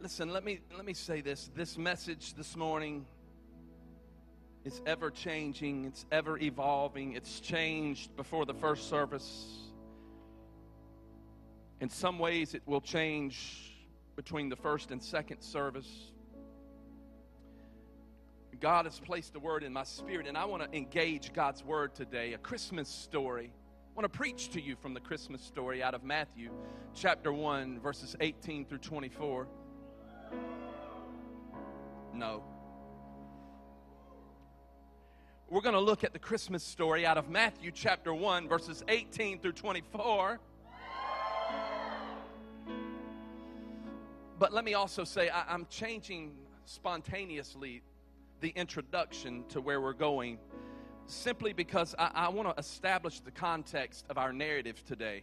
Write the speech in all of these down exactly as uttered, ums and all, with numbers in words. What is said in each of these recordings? Listen, let me let me say this. This message this morning is ever changing. It's ever evolving. It's changed before the first service. In some ways, it will change between the first and second service. God has placed a word in my spirit, and I want to engage God's word today, a Christmas story. I want to preach to you from the Christmas story out of Matthew chapter one, verses eighteen through twenty-four. No. We're going to look at the Christmas story out of Matthew chapter one, verses eighteen through twenty-four. But let me also say, I, I'm changing spontaneously the introduction to where we're going, simply because I, I want to establish the context of our narrative today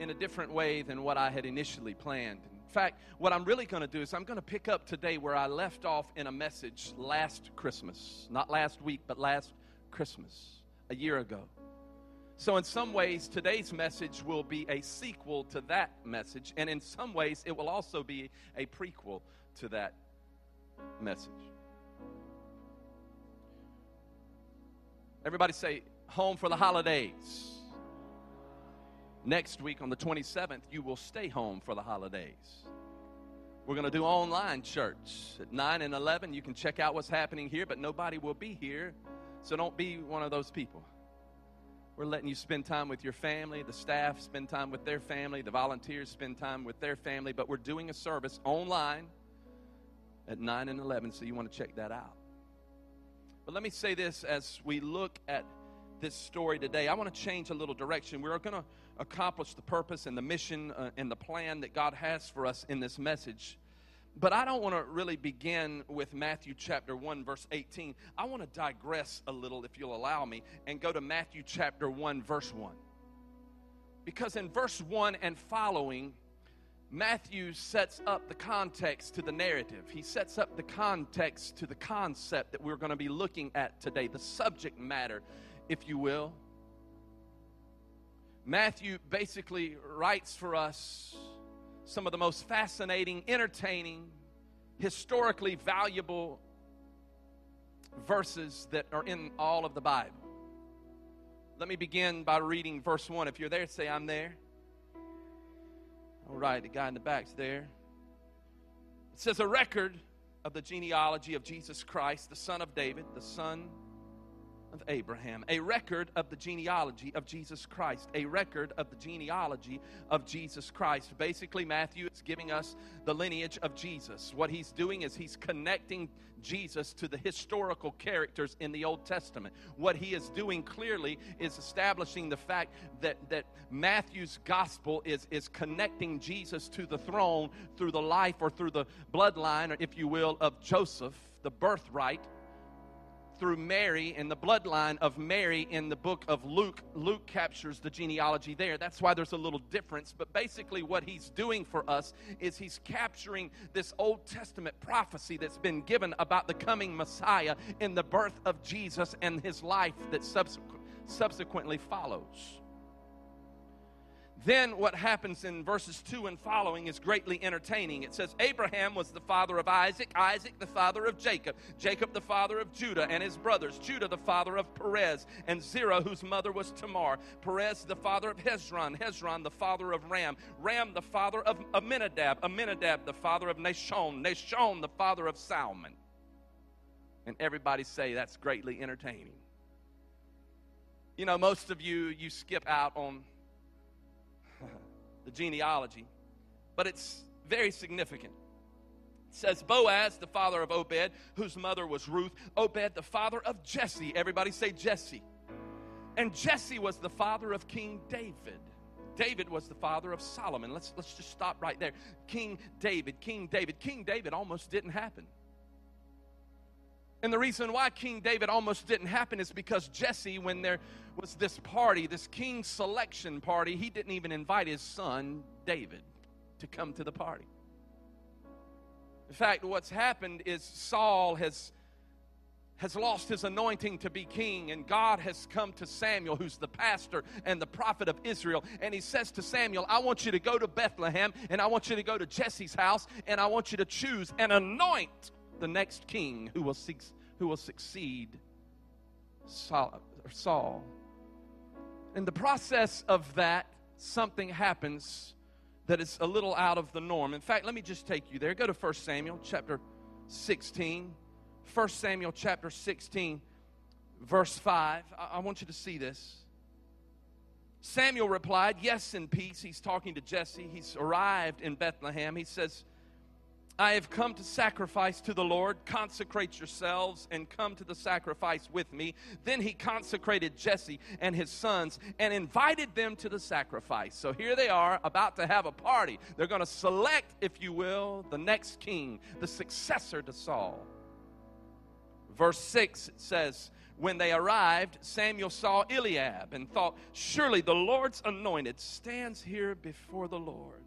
in a different way than what I had initially planned. In fact, what I'm really going to do is I'm going to pick up today where I left off in a message last Christmas, not last week, but last Christmas, a year ago. So in some ways, today's message will be a sequel to that message, and in some ways, it will also be a prequel to that message. Everybody say, home for the holidays. Next week on the twenty-seventh, you will stay home for the holidays. We're going to do online church at nine and eleven. You can check out what's happening here, but nobody will be here, so don't be one of those people. We're letting you spend time with your family. The staff spend time with their family. The volunteers spend time with their family, but we're doing a service online at nine and eleven, so you want to check that out. But let me say this as we look at this story today. I want to change a little direction. We're going to accomplish the purpose and the mission uh, and the plan that God has for us in this message. But I don't want to really begin with Matthew chapter one, verse eighteen. I want to digress a little, if you'll allow me, and go to Matthew chapter one, verse one. Because in verse one and following, Matthew sets up the context to the narrative. He sets up the context to the concept that we're going to be looking at today, the subject matter, if you will. Matthew basically writes for us some of the most fascinating, entertaining, historically valuable verses that are in all of the Bible. Let me begin by reading verse one. If you're there, say, I'm there. All right, the guy in the back's there. It says, a record of the genealogy of Jesus Christ, the son of David, the son of Abraham. A record of the genealogy of Jesus Christ. A record of the genealogy of Jesus Christ. Basically, Matthew is giving us the lineage of Jesus. What he's doing is he's connecting Jesus to the historical characters in the Old Testament. What he is doing clearly is establishing the fact that, that Matthew's gospel is, is connecting Jesus to the throne through the life or through the bloodline, or if you will, of Joseph, the birthright, through Mary and the bloodline of Mary in the book of Luke. Luke captures the genealogy there. That's why there's a little difference. But basically what he's doing for us is he's capturing this Old Testament prophecy that's been given about the coming Messiah in the birth of Jesus and his life that subsequent, subsequently follows. Then what happens in verses two and following is greatly entertaining. It says, Abraham was the father of Isaac, Isaac the father of Jacob, Jacob the father of Judah and his brothers, Judah the father of Perez, and Zerah, whose mother was Tamar, Perez the father of Hezron, Hezron the father of Ram, Ram the father of Amminadab, Amminadab the father of Nahshon, Nahshon the father of Salmon. And everybody say, that's greatly entertaining. You know, most of you, you skip out on the genealogy, but it's very significant. It says, Boaz, the father of Obed, whose mother was Ruth, Obed, the father of Jesse. Everybody say Jesse. And Jesse was the father of King David. David was the father of Solomon. Let's, let's just stop right there. King David, King David, King David almost didn't happen. And the reason why King David almost didn't happen is because Jesse, when there was this party, this king selection party, he didn't even invite his son, David, to come to the party. In fact, what's happened is Saul has has lost his anointing to be king, and God has come to Samuel, who's the pastor and the prophet of Israel, and he says to Samuel, I want you to go to Bethlehem, and I want you to go to Jesse's house, and I want you to choose and anoint the next king who will, who will succeed Saul. In the process of that, something happens that is a little out of the norm. In fact, let me just take you there. Go to First Samuel chapter sixteen. First Samuel chapter sixteen, verse five. I want you to see this. Samuel replied, yes, in peace. He's talking to Jesse. He's arrived in Bethlehem. He says, I have come to sacrifice to the Lord. Consecrate yourselves and come to the sacrifice with me. Then he consecrated Jesse and his sons and invited them to the sacrifice. So here they are, about to have a party. They're going to select, if you will, the next king, the successor to Saul. Verse six says, when they arrived, Samuel saw Eliab and thought, surely the Lord's anointed stands here before the Lord.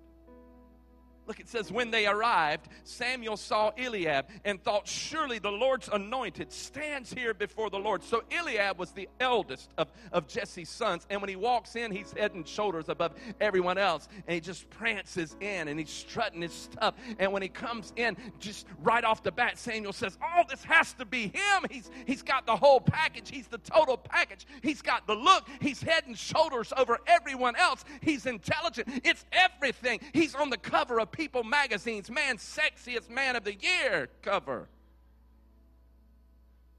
Look, it says, when they arrived, Samuel saw Eliab and thought, surely the Lord's anointed stands here before the Lord. So Eliab was the eldest of, of Jesse's sons. And when he walks in, he's head and shoulders above everyone else. And he just prances in and he's strutting his stuff. And when he comes in, just right off the bat, Samuel says, oh, this has to be him. He's, he's got the whole package. He's the total package. He's got the look. He's head and shoulders over everyone else. He's intelligent. It's everything. He's on the cover of People magazine's man, sexiest man of the year cover.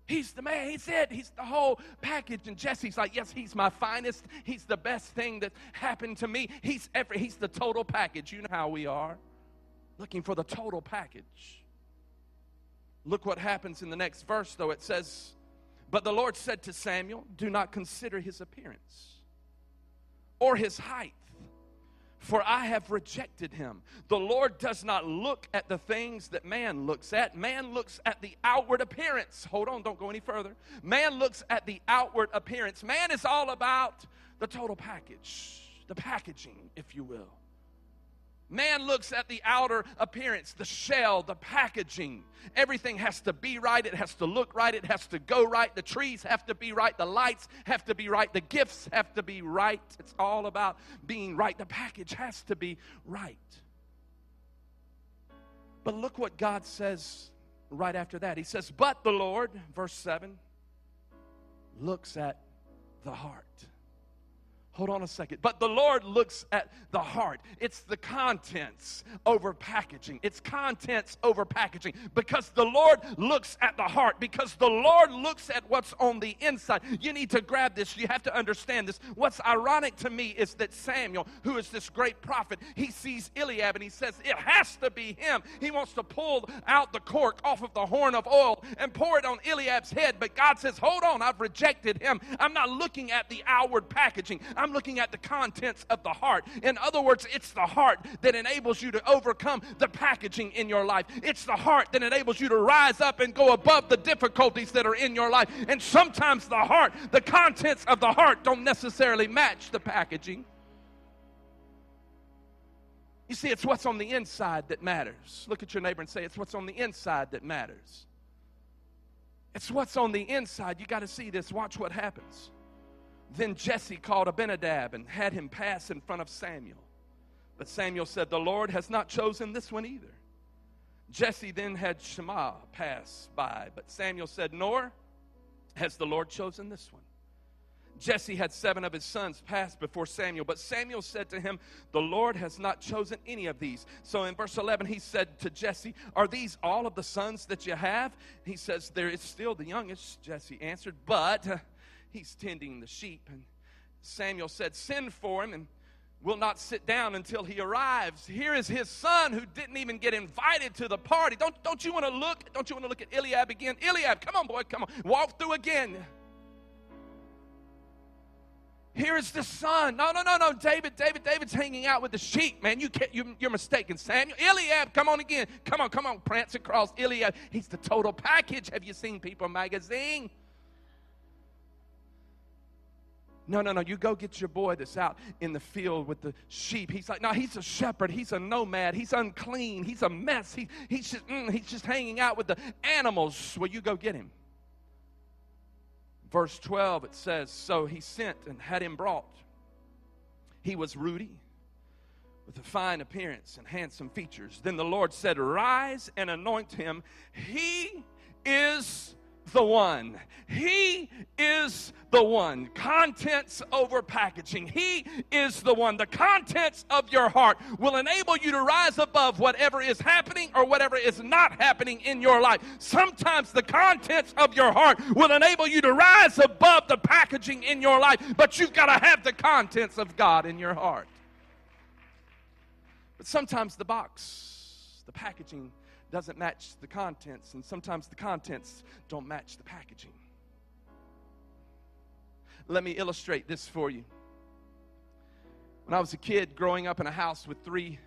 He's the man. He's it. He's the whole package. And Jesse's like, yes, he's my finest. He's the best thing that happened to me. He's every. He's the total package. You know how we are, looking for the total package. Look what happens in the next verse, though. It says, but the Lord said to Samuel, do not consider his appearance or his height, for I have rejected him. The Lord does not look at the things that man looks at. Man looks at the outward appearance. Hold on, don't go any further. Man looks at the outward appearance. Man is all about the total package, the packaging, if you will. Man looks at the outer appearance, the shell, the packaging. Everything has to be right. It has to look right. It has to go right. The trees have to be right. The lights have to be right. The gifts have to be right. It's all about being right. The package has to be right. But look what God says right after that. He says, but the Lord, verse seven, looks at the heart. Hold on a second. But the Lord looks at the heart. It's the contents over packaging. It's contents over packaging. Because the Lord looks at the heart. Because the Lord looks at what's on the inside. You need to grab this. You have to understand this. What's ironic to me is that Samuel, who is this great prophet, he sees Eliab and he says, it has to be him. He wants to pull out the cork off of the horn of oil and pour it on Eliab's head. But God says, hold on, I've rejected him. I'm not looking at the outward packaging. I'm looking at the contents of the heart. In other words, it's the heart that enables you to overcome the packaging in your life. It's the heart that enables you to rise up and go above the difficulties that are in your life. And sometimes the heart, the contents of the heart don't necessarily match the packaging. You see, it's what's on the inside that matters. Look at your neighbor and say, it's what's on the inside that matters. It's what's on the inside. You got to see this. Watch what happens. Then Jesse called Abinadab and had him pass in front of Samuel. But Samuel said, the Lord has not chosen this one either. Jesse then had Shammah pass by. But Samuel said, nor has the Lord chosen this one. Jesse had seven of his sons pass before Samuel. But Samuel said to him, the Lord has not chosen any of these. So in verse eleven, he said to Jesse, are these all of the sons that you have? He says, there is still the youngest, Jesse answered, but he's tending the sheep. And Samuel said, send for him and will not sit down until he arrives. Here is his son who didn't even get invited to the party. Don't, don't you want to look? Don't you want to look at Eliab again? Eliab, come on, boy, come on. Walk through again. Here is the son. No, no, no, no, David, David, David's hanging out with the sheep, man. You can't, you, you're mistaken, Samuel. Eliab, come on again. Come on, come on, prance across Eliab. He's the total package. Have you seen People magazine? No, no, no, you go get your boy that's out in the field with the sheep. He's like, no, he's a shepherd. He's a nomad. He's unclean. He's a mess. He, he's, just, mm, he's just hanging out with the animals. Well, you go get him. Verse twelve, it says, so he sent and had him brought. He was ruddy, with a fine appearance and handsome features. Then the Lord said, rise and anoint him. He is the one. He is the one. Contents over packaging. He is the one. The contents of your heart will enable you to rise above whatever is happening or whatever is not happening in your life. Sometimes the contents of your heart will enable you to rise above the packaging in your life, but you've got to have the contents of God in your heart. But sometimes the box, the packaging, doesn't match the contents, and sometimes the contents don't match the packaging. Let me illustrate this for you. When I was a kid growing up in a house with three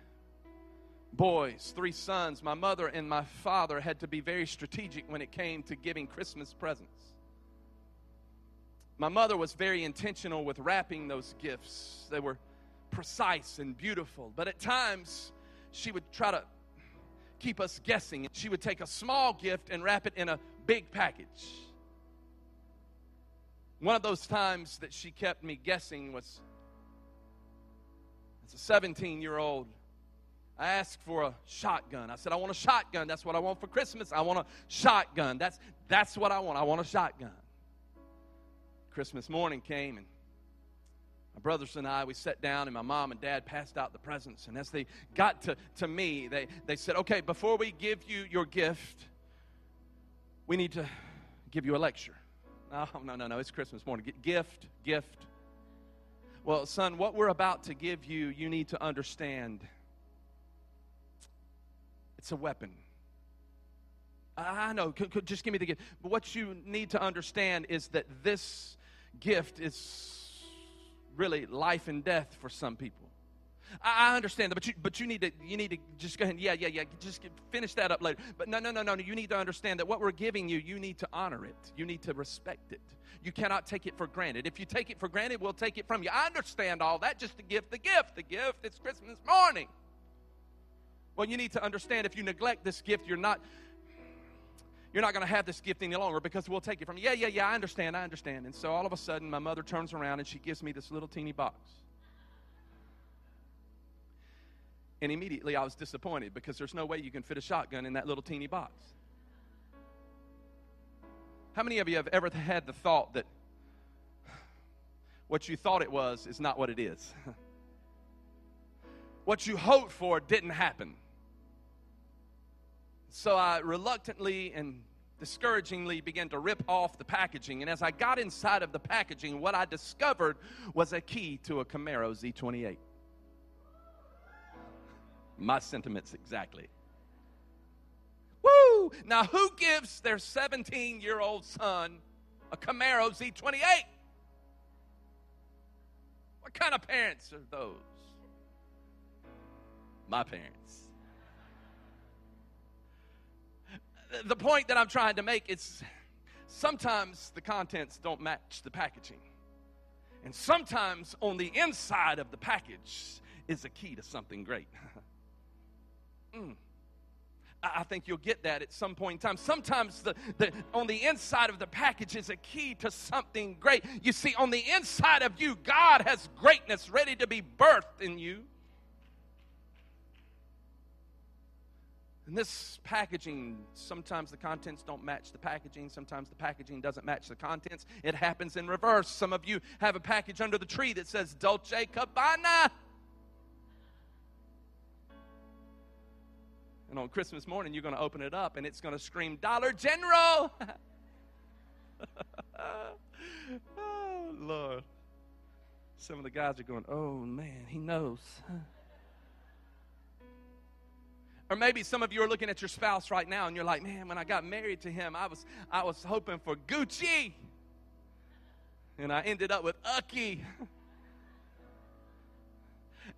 boys, three sons, my mother and my father had to be very strategic when it came to giving Christmas presents. My mother was very intentional with wrapping those gifts. They were precise and beautiful, but at times she would try to keep us guessing. She would take a small gift and wrap it in a big package. One of those times that she kept me guessing was, as a seventeen-year-old, I asked for a shotgun. I said, I want a shotgun. That's what I want for Christmas. I want a shotgun. That's, that's what I want. I want a shotgun. Christmas morning came, and my brothers and I, we sat down, and my mom and dad passed out the presents. And as they got to, to me, they, they said, okay, before we give you your gift, we need to give you a lecture. No, no, no, no, it's Christmas morning. Gift, gift. Well, son, what we're about to give you, you need to understand it's a weapon. I know, just give me the gift. But what you need to understand is that this gift is really life and death for some people. I understand that, but you but you need to you need to just go ahead and yeah yeah yeah just get, finish that up later. But no no no no you need to understand that what we're giving you, you need to honor it. You need to respect it. You cannot take it for granted. If you take it for granted, we'll take it from you. I understand all that. Just to give the gift, the gift. It's Christmas morning. Well, you need to understand if you neglect this gift, you're not you're not going to have this gift any longer because we'll take it from you. Yeah, yeah, yeah, I understand, I understand. And so all of a sudden, my mother turns around and she gives me this little teeny box. And immediately I was disappointed because there's no way you can fit a shotgun in that little teeny box. How many of you have ever had the thought that what you thought it was is not what it is? What you hoped for didn't happen. So I reluctantly and discouragingly began to rip off the packaging. And as I got inside of the packaging, what I discovered was a key to a Camaro Z twenty-eight. My sentiments exactly. Woo! Now who gives their seventeen-year-old son a Camaro Z twenty-eight? What kind of parents are those? My parents. The point that I'm trying to make is sometimes the contents don't match the packaging. And sometimes on the inside of the package is a key to something great. mm. I think you'll get that at some point in time. Sometimes the, the on the inside of the package is a key to something great. You see, on the inside of you, God has greatness ready to be birthed in you. And this packaging, sometimes the contents don't match the packaging. Sometimes the packaging doesn't match the contents. It happens in reverse. Some of you have a package under the tree that says Dolce and Gabbana. And on Christmas morning, you're going to open it up, and it's going to scream, Dollar General. Oh, Lord. Some of the guys are going, oh, man, he knows. Or maybe some of you are looking at your spouse right now and you're like, man, when I got married to him, I was I was hoping for Gucci. And I ended up with Ucky.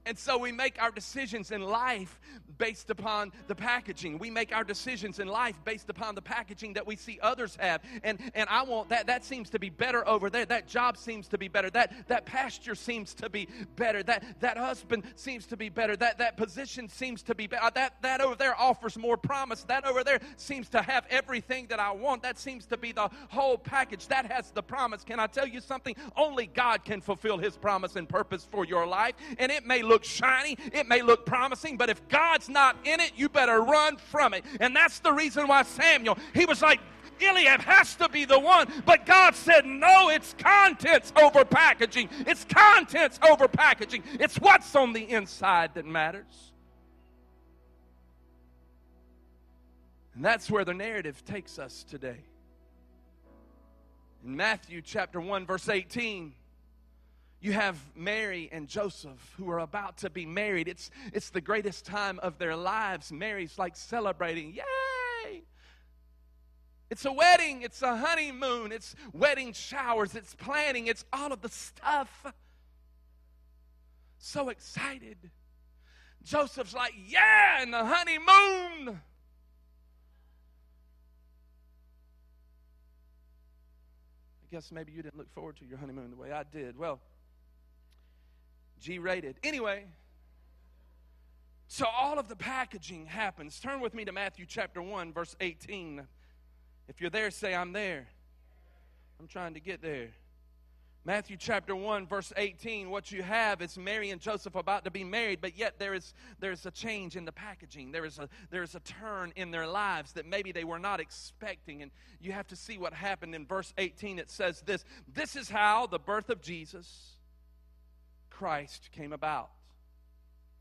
And so we make our decisions in life based upon the packaging. We make our decisions in life based upon the packaging that we see others have. And and I want that. That seems to be better over there. That job seems to be better. That that pasture seems to be better. That that husband seems to be better. That that position seems to be better. That that over there offers more promise. That over there seems to have everything that I want. That seems to be the whole package. That has the promise. Can I tell you something? Only God can fulfill His promise and purpose for your life. And it may look shiny, it may look promising, but if God's not in it, you better run from it. And that's the reason why Samuel, he was like, Eliab has to be the one. But God said, no, it's contents over packaging. It's contents over packaging. It's what's on the inside that matters. And that's where the narrative takes us today. In Matthew chapter one, verse eighteen, you have Mary and Joseph who are about to be married. It's, it's the greatest time of their lives. Mary's like celebrating. Yay! It's a wedding. It's a honeymoon. It's wedding showers. It's planning. It's all of the stuff. So excited. Joseph's like, yeah, and the honeymoon. I guess maybe you didn't look forward to your honeymoon the way I did. Well, G-rated. Anyway, so all of the packaging happens. Turn with me to Matthew chapter one, verse eighteen. If you're there, say, I'm there. I'm trying to get there. Matthew chapter one, verse eighteen, what you have is Mary and Joseph about to be married, but yet there is there is a change in the packaging. There is a there is a turn in their lives that maybe they were not expecting. And you have to see what happened in verse eighteen. It says this, this is how the birth of Jesus Christ came about.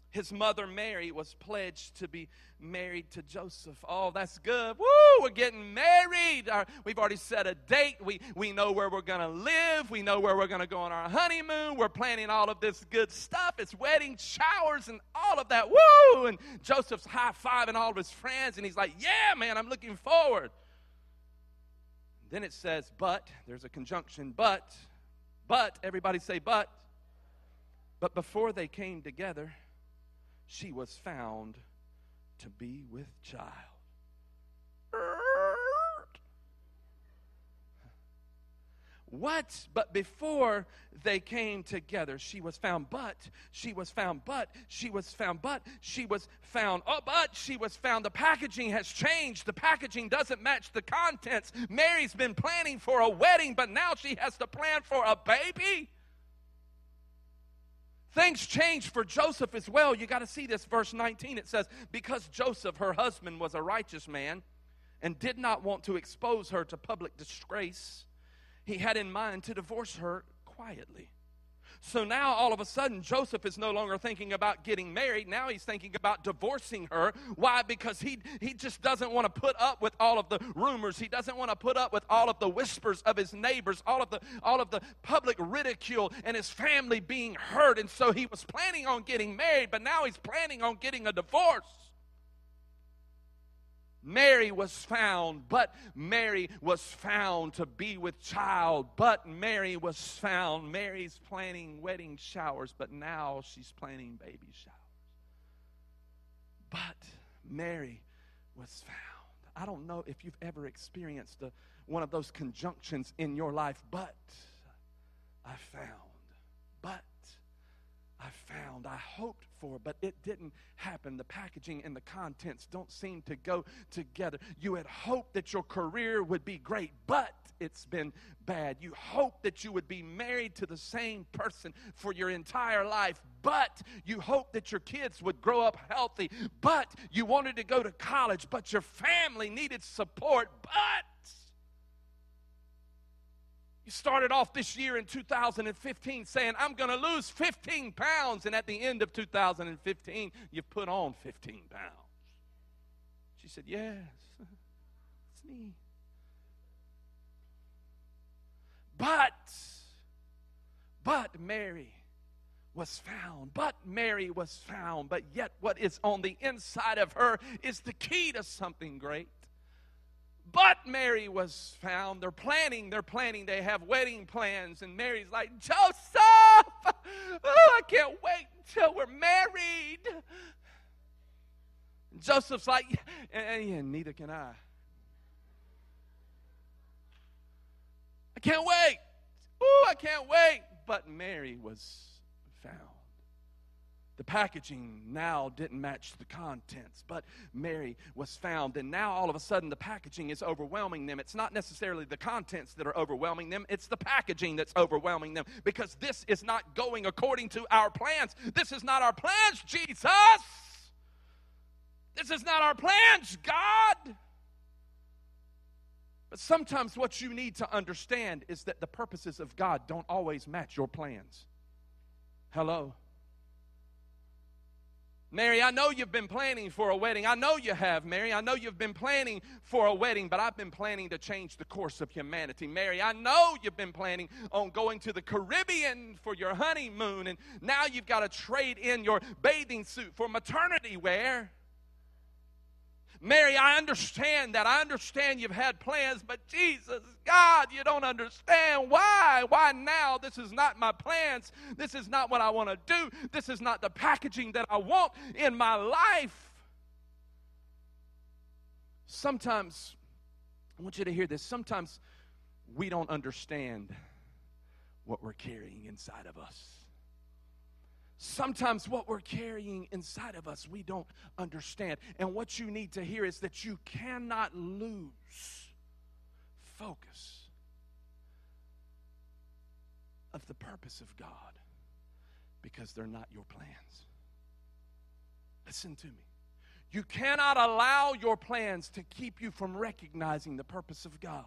His mother Mary was pledged to be married to Joseph. Oh, that's good. Woo, we're getting married. Our, we've already set a date. We, we know where we're going to live. We know where we're going to go on our honeymoon. We're planning all of this good stuff. It's wedding showers and all of that. Woo! And Joseph's high-fiving all of his friends, and he's like, yeah, man, I'm looking forward. Then it says, but, there's a conjunction, but, but, everybody say but. But before they came together, she was found to be with child. What? But before they came together, she was found, but she was found, but she was found, but she was found, oh, but she was found. The packaging has changed. The packaging doesn't match the contents. Mary's been planning for a wedding, but now she has to plan for a baby. Things changed for Joseph as well. You got to see this. Verse nineteen, it says, because Joseph, her husband, was a righteous man and did not want to expose her to public disgrace, he had in mind to divorce her quietly. So now all of a sudden, Joseph is no longer thinking about getting married. Now he's thinking about divorcing her. Why? Because he he just doesn't want to put up with all of the rumors. He doesn't want to put up with all of the whispers of his neighbors, all of the all of the public ridicule and his family being hurt. And so he was planning on getting married, but now he's planning on getting a divorce. Mary was found, but Mary was found to be with child, but Mary was found. Mary's planning wedding showers, but now she's planning baby showers. But Mary was found. I don't know if you've ever experienced a, one of those conjunctions in your life, but I found, but I found, I hoped for, but it didn't happen. The packaging and the contents don't seem to go together. You had hoped that your career would be great, but it's been bad. You hoped that you would be married to the same person for your entire life, but you hoped that your kids would grow up healthy, but you wanted to go to college, but your family needed support, but you started off this year in two thousand fifteen saying, I'm going to lose fifteen pounds. And at the end of two thousand fifteen, you've put on fifteen pounds. She said, yes, it's me. But, but Mary was found, but Mary was found. But yet what is on the inside of her is the key to something great. But Mary was found. They're planning, they're planning. They have wedding plans. And Mary's like, Joseph, Oh, I can't wait until we're married. And Joseph's like, and, and neither can I. I can't wait. Oh, I can't wait. But Mary was found. The packaging now didn't match the contents, but Mary was found. And now all of a sudden the packaging is overwhelming them. It's not necessarily the contents that are overwhelming them. It's the packaging that's overwhelming them, because this is not going according to our plans. This is not our plans, Jesus. This is not our plans, God. But sometimes what you need to understand is that the purposes of God don't always match your plans. Hello? Mary, I know you've been planning for a wedding. I know you have, Mary. I know you've been planning for a wedding, but I've been planning to change the course of humanity. Mary, I know you've been planning on going to the Caribbean for your honeymoon, and now you've got to trade in your bathing suit for maternity wear. Mary, I understand that. I understand you've had plans, but Jesus, God, you don't understand. Why? Why now? This is not my plans. This is not what I want to do. This is not the packaging that I want in my life. Sometimes, I want you to hear this, sometimes we don't understand what we're carrying inside of us. Sometimes what we're carrying inside of us, we don't understand. And what you need to hear is that you cannot lose focus of the purpose of God, because they're not your plans. Listen to me. You cannot allow your plans to keep you from recognizing the purpose of God.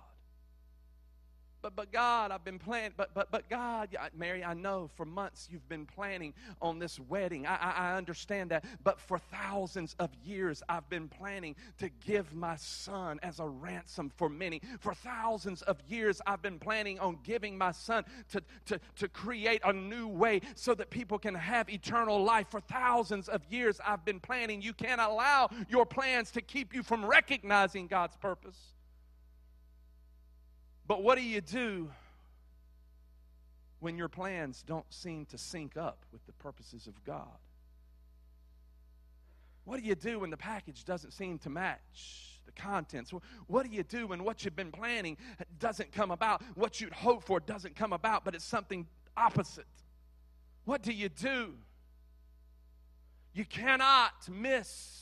But but God, I've been planning, but but but God, Mary, I know for months you've been planning on this wedding. I, I, I understand that, but for thousands of years I've been planning to give my son as a ransom for many. For thousands of years I've been planning on giving my son to, to, to create a new way so that people can have eternal life. For thousands of years I've been planning. You can't allow your plans to keep you from recognizing God's purpose. But what do you do when your plans don't seem to sync up with the purposes of God? What do you do when the package doesn't seem to match the contents? What do you do when what you've been planning doesn't come about? What you'd hoped for doesn't come about, but it's something opposite. What do you do? You cannot miss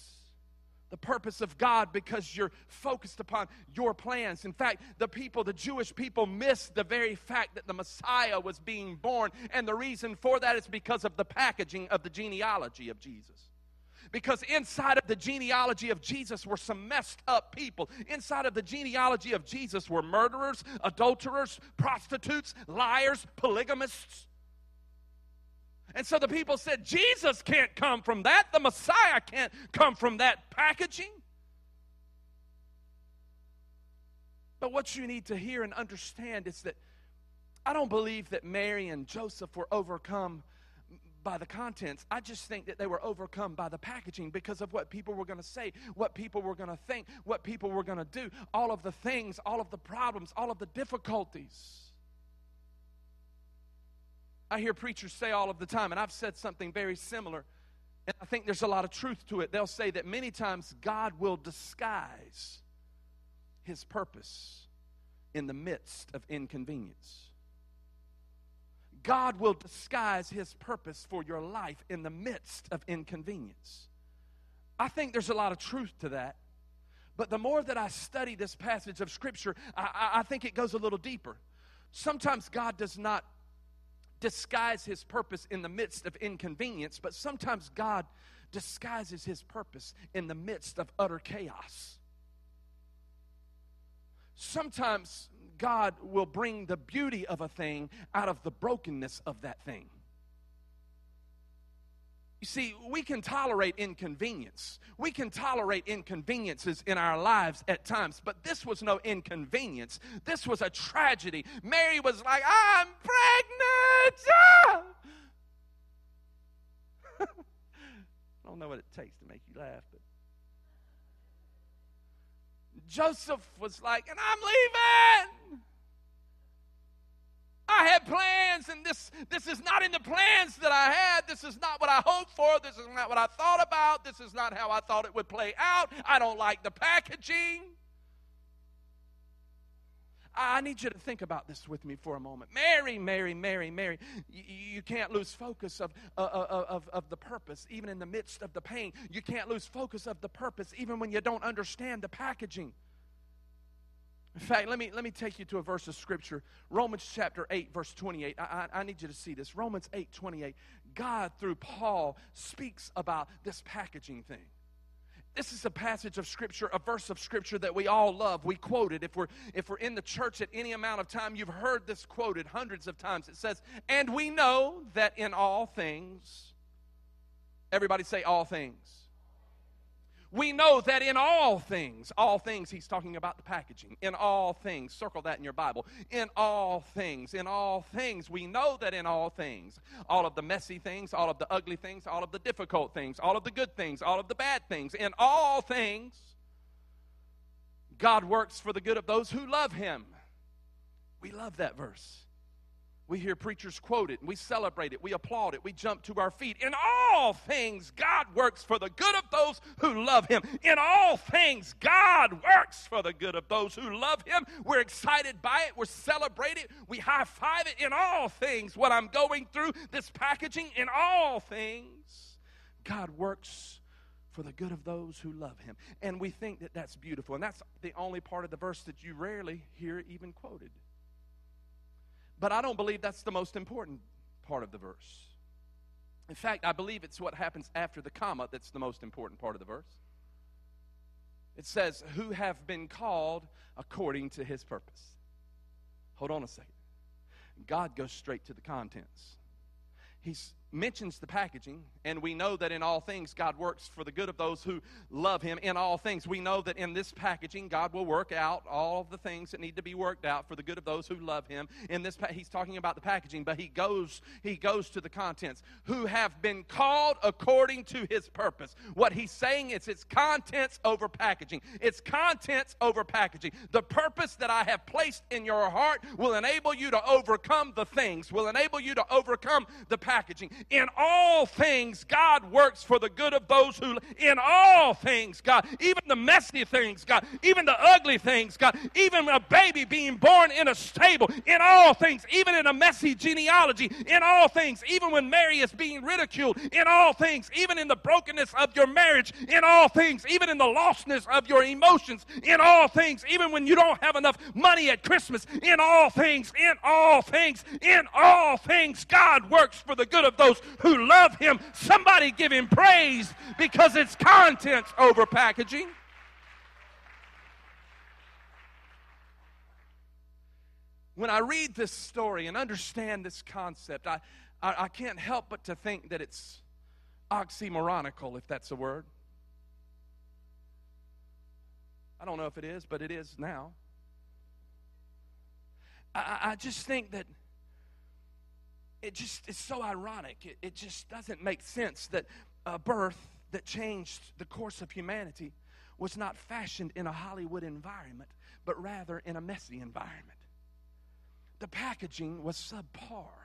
the purpose of God because you're focused upon your plans. In fact, the people, the Jewish people, missed the very fact that the Messiah was being born. And the reason for that is because of the packaging of the genealogy of Jesus. Because inside of the genealogy of Jesus were some messed up people. Inside of the genealogy of Jesus were murderers, adulterers, prostitutes, liars, polygamists. And so the people said, Jesus can't come from that. The Messiah can't come from that packaging. But what you need to hear and understand is that I don't believe that Mary and Joseph were overcome by the contents. I just think that they were overcome by the packaging because of what people were going to say, what people were going to think, what people were going to do, all of the things, all of the problems, all of the difficulties. I hear preachers say all of the time, and I've said something very similar, and I think there's a lot of truth to it. They'll say that many times God will disguise his purpose in the midst of inconvenience. God will disguise his purpose for your life in the midst of inconvenience. I think there's a lot of truth to that, but the more that I study this passage of Scripture, I, I, I think it goes a little deeper. Sometimes God does not disguise his purpose in the midst of inconvenience, but sometimes God disguises his purpose in the midst of utter chaos. Sometimes God will bring the beauty of a thing out of the brokenness of that thing. You see, we can tolerate inconvenience. We can tolerate inconveniences in our lives at times, but this was no inconvenience. This was a tragedy. Mary was like, I'm pregnant! Ah! I don't know what it takes to make you laugh, but Joseph was like, and I'm leaving! I had plans, and this, this is not in the plans that I had. This is not what I hoped for. This is not what I thought about. This is not how I thought it would play out. I don't like the packaging. I need you to think about this with me for a moment. Mary, Mary, Mary, Mary. You, you can't lose focus of, uh, of, of the purpose, even in the midst of the pain. You can't lose focus of the purpose, even when you don't understand the packaging. In fact, let me, let me take you to a verse of Scripture. Romans chapter eight, verse twenty-eight. I, I, I need you to see this. Romans eight, twenty-eight. God, through Paul, speaks about this packaging thing. This is a passage of Scripture, a verse of Scripture that we all love. We quote it. If we're, if we're in the church at any amount of time, you've heard this quoted hundreds of times. It says, and we know that in all things, everybody say all things. We know that in all things, all things, he's talking about the packaging. In all things, circle that in your Bible. In all things, in all things, we know that in all things, all of the messy things, all of the ugly things, all of the difficult things, all of the good things, all of the bad things, in all things, God works for the good of those who love him. We love that verse. We hear preachers quote it, and we celebrate it, we applaud it, we jump to our feet. In all things, God works for the good of those who love him. In all things, God works for the good of those who love him. We're excited by it, we're celebrating it, we high-five it. In all things, what I'm going through, this packaging, in all things, God works for the good of those who love him. And we think that that's beautiful, and that's the only part of the verse that you rarely hear even quoted. But I don't believe that's the most important part of the verse. In fact, I believe it's what happens after the comma that's the most important part of the verse. It says, who have been called according to his purpose. Hold on a second. God goes straight to the contents. He mentions the packaging, and we know that in all things God works for the good of those who love him. In all things, we know that in this packaging God will work out all of the things that need to be worked out for the good of those who love him. In this, he's talking about the packaging, but he goes, he goes to the contents. Who have been called according to his purpose. What he's saying is it's contents over packaging. It's contents over packaging. The purpose that I have placed in your heart will enable you to overcome the things, will enable you to overcome the packaging. In all things, God works for the good of those who, in all things, God, even the messy things, God, even the ugly things, God, even a baby being born in a stable, in all things, even in a messy genealogy, in all things, even when Mary is being ridiculed, in all things, even in the brokenness of your marriage, in all things, even in the lostness of your emotions, in all things, even when you don't have enough money at Christmas, in all things, in all things, in all things, God works for the good of those who love him. Somebody give him praise, because it's contents over packaging. When I read this story and understand this concept, I, I, I can't help but to think that it's oxymoronical, if that's a word. I don't know if it is, but it is now. I, I just think that It just is so ironic. It, it just doesn't make sense that a birth that changed the course of humanity was not fashioned in a Hollywood environment, but rather in a messy environment. The packaging was subpar.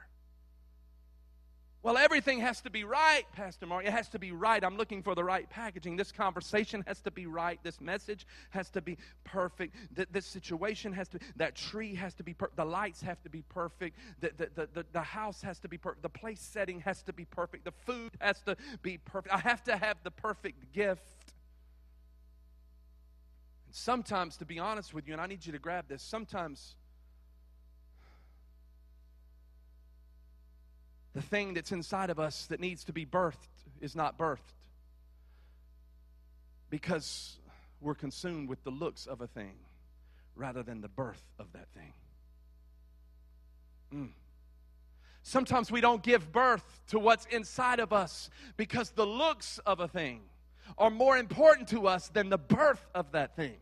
Well, everything has to be right, Pastor Mark. It has to be right. I'm looking for the right packaging. This conversation has to be right. This message has to be perfect. Th- this situation has to, that tree has to be perfect. The lights have to be perfect. The, the, the, the, the house has to be perfect. The place setting has to be perfect. The food has to be perfect. I have to have the perfect gift. And sometimes, to be honest with you, and I need you to grab this, sometimes the thing that's inside of us that needs to be birthed is not birthed because we're consumed with the looks of a thing rather than the birth of that thing. Mm. Sometimes we don't give birth to what's inside of us because the looks of a thing are more important to us than the birth of that thing.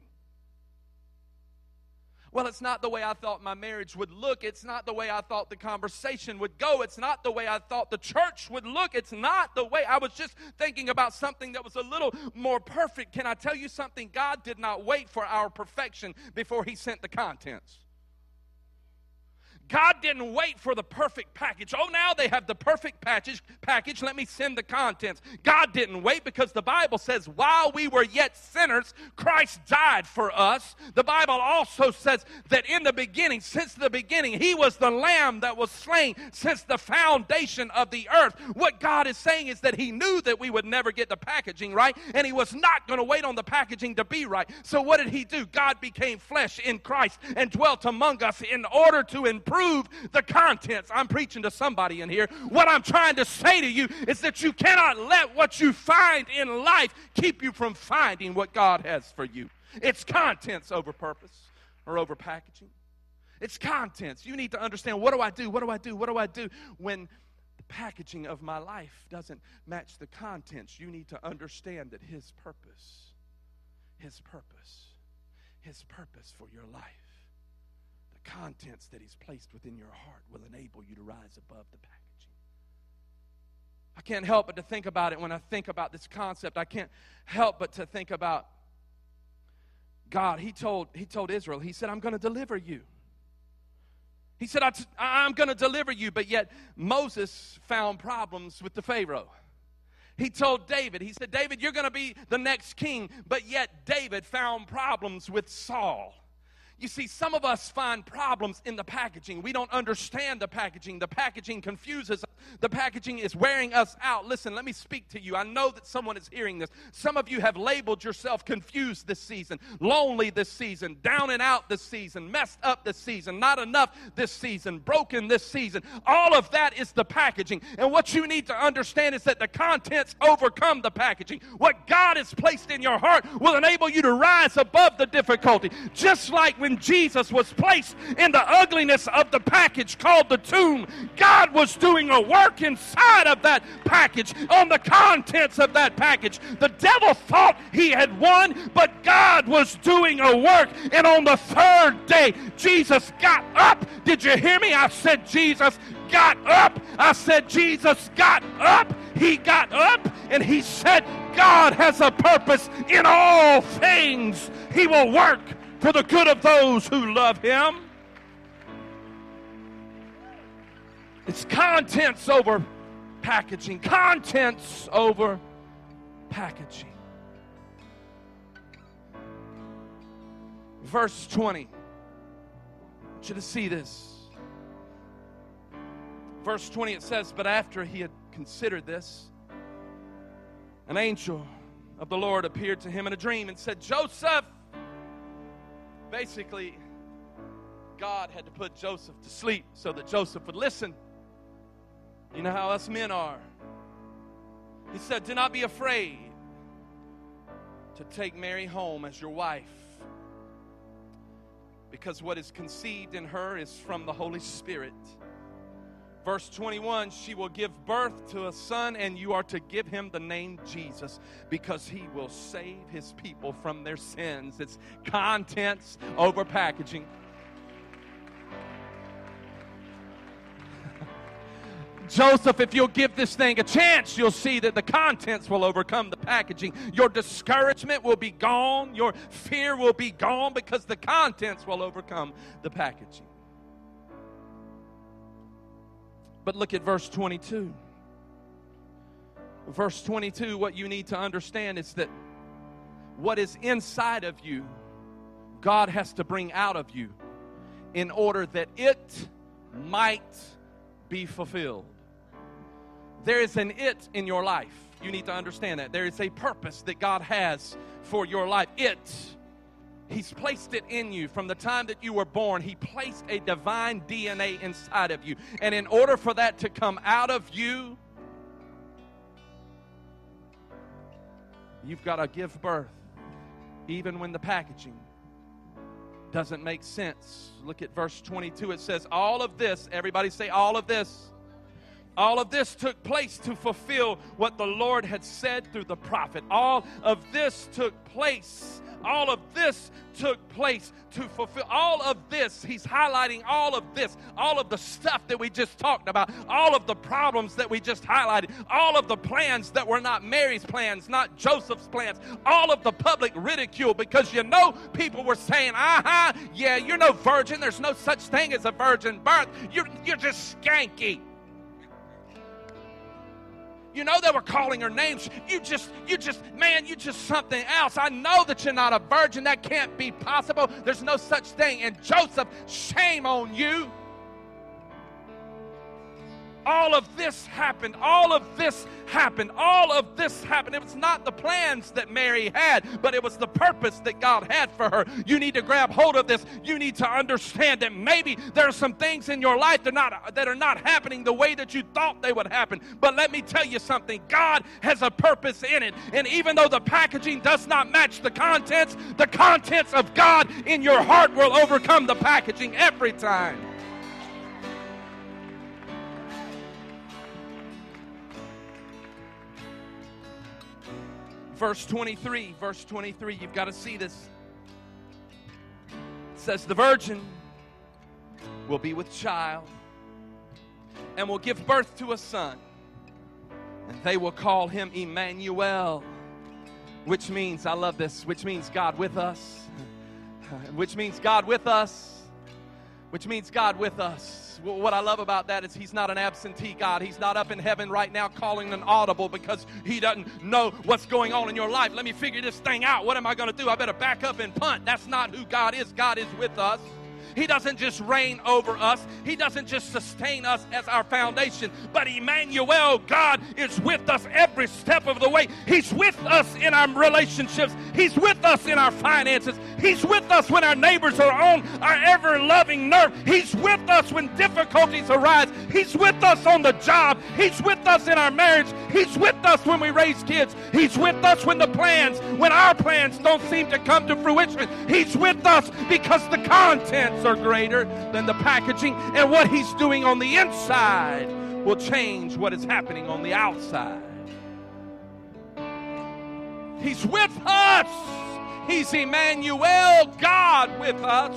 Well, it's not the way I thought my marriage would look. It's not the way I thought the conversation would go. It's not the way I thought the church would look. It's not the way. I was just thinking about something that was a little more perfect. Can I tell you something? God did not wait for our perfection before he sent the contents. God didn't wait for the perfect package. Oh, now they have the perfect package. Package. Let me send the contents. God didn't wait, because the Bible says, while we were yet sinners, Christ died for us. The Bible also says that in the beginning, since the beginning, he was the Lamb that was slain since the foundation of the earth. What God is saying is that he knew that we would never get the packaging right, and he was not going to wait on the packaging to be right. So what did he do? God became flesh in Christ and dwelt among us in order to improve the contents. I'm preaching to somebody in here. What I'm trying to say to you is that you cannot let what you find in life keep you from finding what God has for you. It's contents over purpose or over packaging. It's contents. You need to understand, what do I do? What do I do? What do I do when the packaging of my life doesn't match the contents? You need to understand that his purpose, his purpose, his purpose for your life, the contents that he's placed within your heart will enable you to rise above the packaging. I can't help but to think about it when I think about this concept. I can't help but to think about God. He told, he told Israel, he said, I'm going to deliver you. He said, I t- I'm going to deliver you, but yet Moses found problems with the Pharaoh. He told David, he said, David, you're going to be the next king, but yet David found problems with Saul. You see, some of us find problems in the packaging. We don't understand the packaging. The packaging confuses us. The packaging is wearing us out. Listen, let me speak to you. I know that someone is hearing this. Some of you have labeled yourself confused this season, lonely this season, down and out this season, messed up this season, not enough this season, broken this season. All of that is the packaging. And what you need to understand is that the contents overcome the packaging. What God has placed in your heart will enable you to rise above the difficulty. Just like when Jesus was placed in the ugliness of the package called the tomb, God was doing a work inside of that package, on the contents of that package. The devil thought he had won, but God was doing a work. And on the third day, Jesus got up. Did you hear me? I said, Jesus got up. I said, Jesus got up. He got up and he said, God has a purpose in all things. He will work for the good of those who love him. It's contents over packaging. Contents over packaging. Verse twenty. I want you to see this. Verse twenty, it says, but after he had considered this, an angel of the Lord appeared to him in a dream and said, Joseph. Basically, God had to put Joseph to sleep so that Joseph would listen. You know how us men are. He said, do not be afraid to take Mary home as your wife, because what is conceived in her is from the Holy Spirit. Verse twenty-one, she will give birth to a son, and you are to give him the name Jesus, because he will save his people from their sins. It's contents over packaging. Joseph, if you'll give this thing a chance, you'll see that the contents will overcome the packaging. Your discouragement will be gone. Your fear will be gone, because the contents will overcome the packaging. But look at verse twenty-two. Verse twenty-two, what you need to understand is that what is inside of you, God has to bring out of you in order that it might be fulfilled. There is an it in your life. You need to understand that. There is a purpose that God has for your life. It. He's placed it in you from the time that you were born. He placed a divine D N A inside of you. And in order for that to come out of you, you've got to give birth, even when the packaging doesn't make sense. Look at verse twenty-two. It says, all of this, everybody say all of this, All of this took place to fulfill what the Lord had said through the prophet. All of this took place. All of this took place to fulfill. All of this, he's highlighting all of this. All of the stuff that we just talked about. All of the problems that we just highlighted. All of the plans that were not Mary's plans, not Joseph's plans. All of the public ridicule, because you know people were saying, aha, uh-huh, yeah, you're no virgin. There's no such thing as a virgin birth. You're, you're just skanky. You know, they were calling her names. You just, you just, man, you just something else. I know that you're not a virgin. That can't be possible. There's no such thing. And Joseph, shame on you. All of this happened. All of this happened. All of this happened. It was not the plans that Mary had, but it was the purpose that God had for her. You need to grab hold of this. You need to understand that maybe there are some things in your life that are not, that are not happening the way that you thought they would happen. But let me tell you something. God has a purpose in it. And even though the packaging does not match the contents, the contents of God in your heart will overcome the packaging every time. Verse twenty-three, verse twenty-three, you've got to see this. It says, the virgin will be with child and will give birth to a son, and they will call him Emmanuel, which means, I love this, which means God with us, which means God with us, which means God with us. What I love about that is he's not an absentee God. He's not up in heaven right now calling an audible because he doesn't know what's going on in your life. Let me figure this thing out. What am I going to do? I better back up and punt. That's not who God is. God is with us. He doesn't just reign over us. He doesn't just sustain us as our foundation. But Emmanuel, God is with us every step of the way. He's with us in our relationships. He's with us in our finances. He's with us when our neighbors are on our ever-loving nerve. He's with us when difficulties arise. He's with us on the job. He's with us in our marriage. He's with us when we raise kids. He's with us when the plans, when our plans don't seem to come to fruition. He's with us because the content are greater than the packaging, and what he's doing on the inside will change what is happening on the outside. He's with us. He's Emmanuel, God with us.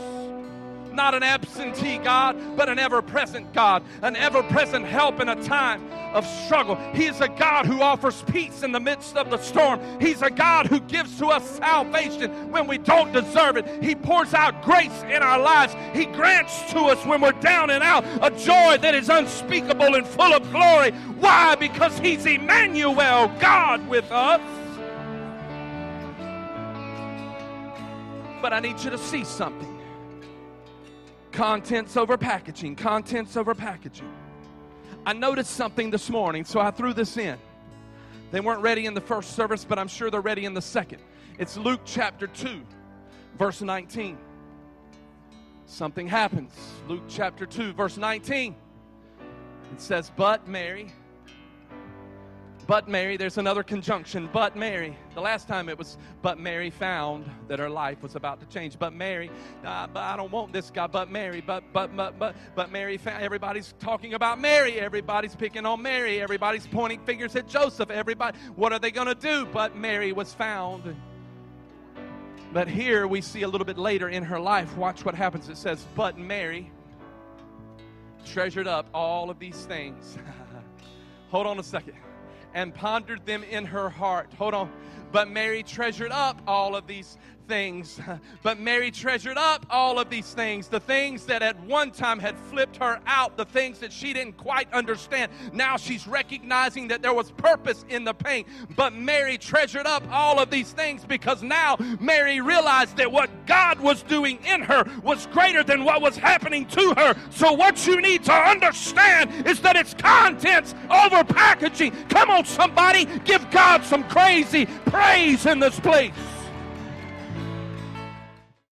Not an absentee God, but an ever-present God, an ever-present help in a time of struggle. He is a God who offers peace in the midst of the storm. He's a God who gives to us salvation when we don't deserve it. He pours out grace in our lives. He grants to us when we're down and out a joy that is unspeakable and full of glory. Why? Because he's Emmanuel, God with us. But I need you to see something. Contents over packaging, contents over packaging. I noticed something this morning, so I threw this in. They weren't ready in the first service, but I'm sure they're ready in the second. It's Luke chapter two, verse nineteen. Something happens. Luke chapter two, verse nineteen. It says, but Mary, but Mary, there's another conjunction, but Mary. The last time it was, but Mary found that her life was about to change. But Mary, nah, but I don't want this guy. But Mary, but but but but but Mary found. Everybody's talking about Mary. Everybody's picking on Mary. Everybody's pointing fingers at Joseph. Everybody, what are they going to do? But Mary was found. But here we see a little bit later in her life. Watch what happens. It says, but Mary treasured up all of these things. Hold on a second. And pondered them in her heart. Hold on. But Mary treasured up all of these things. But Mary treasured up all of these things. The things that at one time had flipped her out. The things that she didn't quite understand. Now she's recognizing that there was purpose in the pain. But Mary treasured up all of these things because now Mary realized that what God was doing in her was greater than what was happening to her. So what you need to understand is that it's contents over packaging. Come on, somebody. Give God some crazy praise in this place.